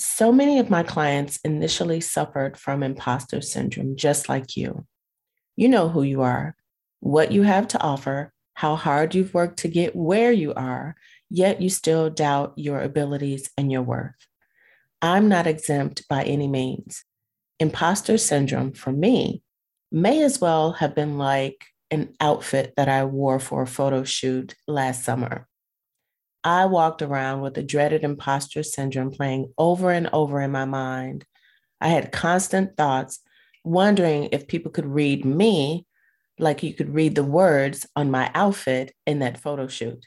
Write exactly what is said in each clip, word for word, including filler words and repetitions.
So many of my clients initially suffered from imposter syndrome, just like you. You know who you are, what you have to offer, how hard you've worked to get where you are, yet you still doubt your abilities and your worth. I'm not exempt by any means. Imposter syndrome for me may as well have been like an outfit that I wore for a photo shoot last summer. I walked around with the dreaded imposter syndrome playing over and over in my mind. I had constant thoughts, wondering if people could read me like you could read the words on my outfit in that photo shoot.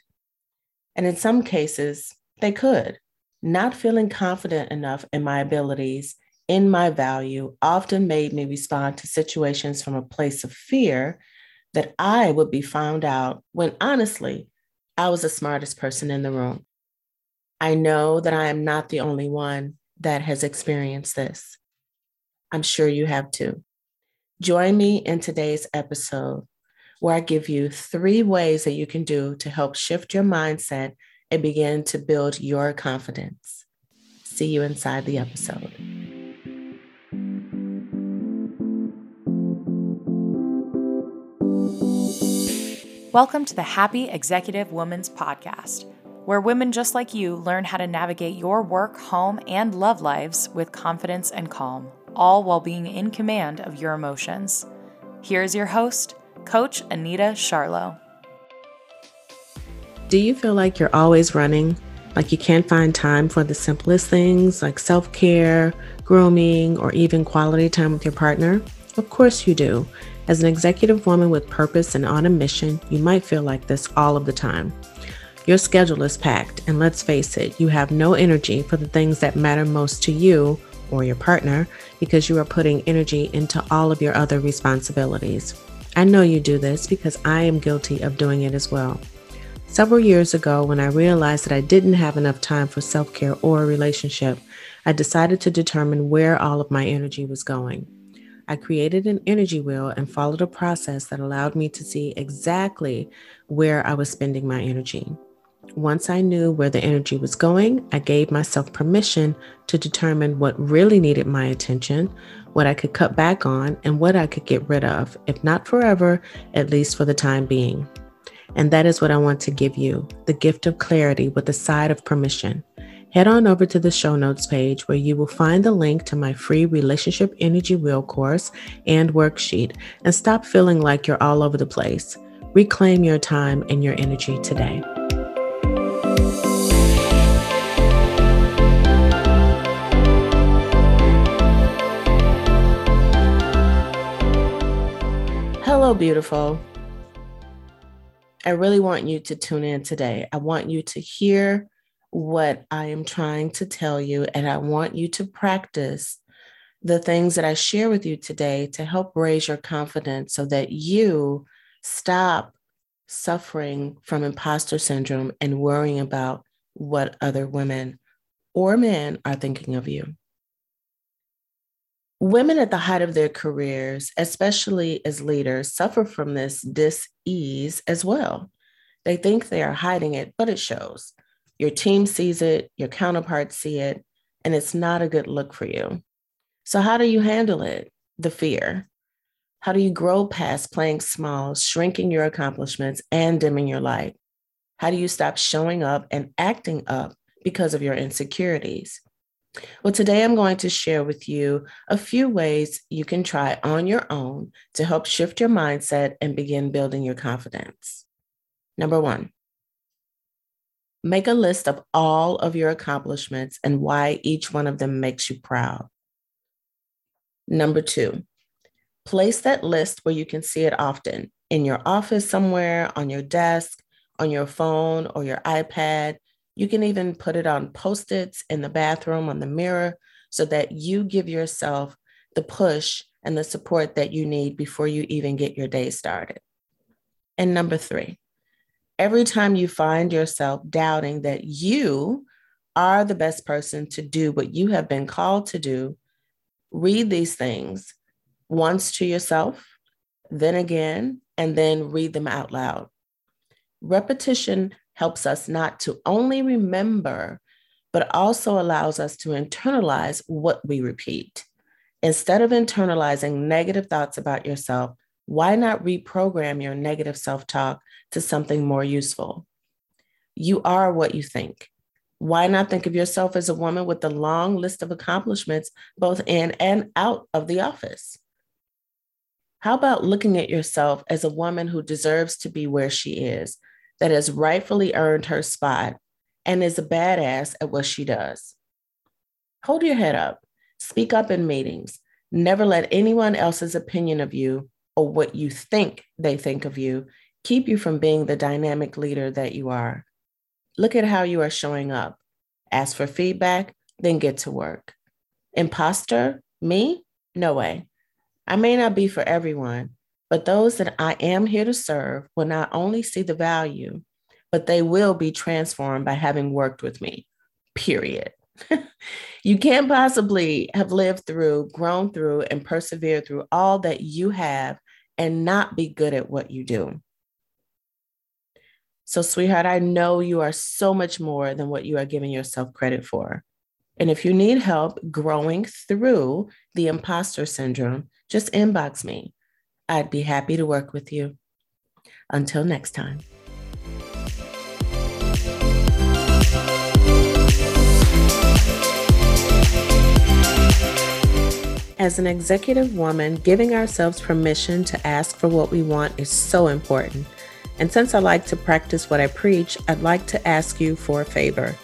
And in some cases, they could. Not feeling confident enough in my abilities, in my value, often made me respond to situations from a place of fear that I would be found out when honestly, I was the smartest person in the room. I know that I am not the only one that has experienced this. I'm sure you have too. Join me in today's episode where I give you three ways that you can do to help shift your mindset and begin to build your confidence. See you inside the episode. Welcome to the Happy Executive Woman's Podcast, where women just like you learn how to navigate your work, home, and love lives with confidence and calm, all while being in command of your emotions. Here's your host, Coach Anita Charlot. Do you feel like you're always running? Like you can't find time for the simplest things like self-care, grooming, or even quality time with your partner? Of course you do. As an executive woman with purpose and on a mission, you might feel like this all of the time. Your schedule is packed, and let's face it, you have no energy for the things that matter most to you or your partner because you are putting energy into all of your other responsibilities. I know you do this because I am guilty of doing it as well. Several years ago, when I realized that I didn't have enough time for self-care or a relationship, I decided to determine where all of my energy was going. I created an energy wheel and followed a process that allowed me to see exactly where I was spending my energy. Once I knew where the energy was going, I gave myself permission to determine what really needed my attention, what I could cut back on, and what I could get rid of, if not forever, at least for the time being. And that is what I want to give you, the gift of clarity with a side of permission. Head on over to the show notes page where you will find the link to my free Relationship Energy Wheel course and worksheet, and stop feeling like you're all over the place. Reclaim your time and your energy today. Hello, beautiful. I really want you to tune in today. I want you to hear what I am trying to tell you, and I want you to practice the things that I share with you today to help raise your confidence so that you stop suffering from imposter syndrome and worrying about what other women or men are thinking of you. Women at the height of their careers, especially as leaders, suffer from this dis-ease as well. They think they are hiding it, but it shows. Your team sees it, your counterparts see it, and it's not a good look for you. So how do you handle it? The fear. How do you grow past playing small, shrinking your accomplishments, and dimming your light? How do you stop showing up and acting up because of your insecurities? Well, today I'm going to share with you a few ways you can try on your own to help shift your mindset and begin building your confidence. Number one. Make a list of all of your accomplishments and why each one of them makes you proud. Number two, place that list where you can see it often, in your office somewhere, on your desk, on your phone or your iPad. You can even put it on Post-its, in the bathroom, on the mirror, so that you give yourself the push and the support that you need before you even get your day started. And number three, every time you find yourself doubting that you are the best person to do what you have been called to do, read these things once to yourself, then again, and then read them out loud. Repetition helps us not to only remember but also allows us to internalize what we repeat. Instead of internalizing negative thoughts about yourself, why not reprogram your negative self-talk to something more useful? You are what you think. Why not think of yourself as a woman with a long list of accomplishments, both in and out of the office? How about looking at yourself as a woman who deserves to be where she is, that has rightfully earned her spot, and is a badass at what she does? Hold your head up. Speak up in meetings. Never let anyone else's opinion of you or what you think they think of you keep you from being the dynamic leader that you are. Look at how you are showing up. Ask for feedback, then get to work. Imposter? Me? No way. I may not be for everyone, but those that I am here to serve will not only see the value, but they will be transformed by having worked with me, period. You can't possibly have lived through, grown through, and persevered through all that you have and not be good at what you do. So, sweetheart, I know you are so much more than what you are giving yourself credit for. And if you need help growing through the imposter syndrome, just inbox me. I'd be happy to work with you. Until next time. As an executive woman, giving ourselves permission to ask for what we want is so important. And since I like to practice what I preach, I'd like to ask you for a favor.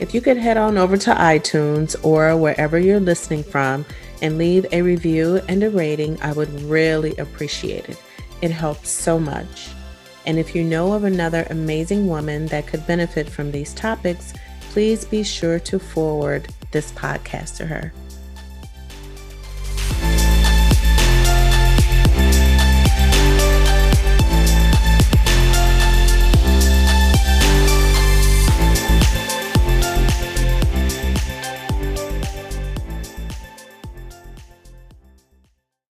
If you could head on over to iTunes or wherever you're listening from and leave a review and a rating, I would really appreciate it. It helps so much. And if you know of another amazing woman that could benefit from these topics, please be sure to forward this podcast to her.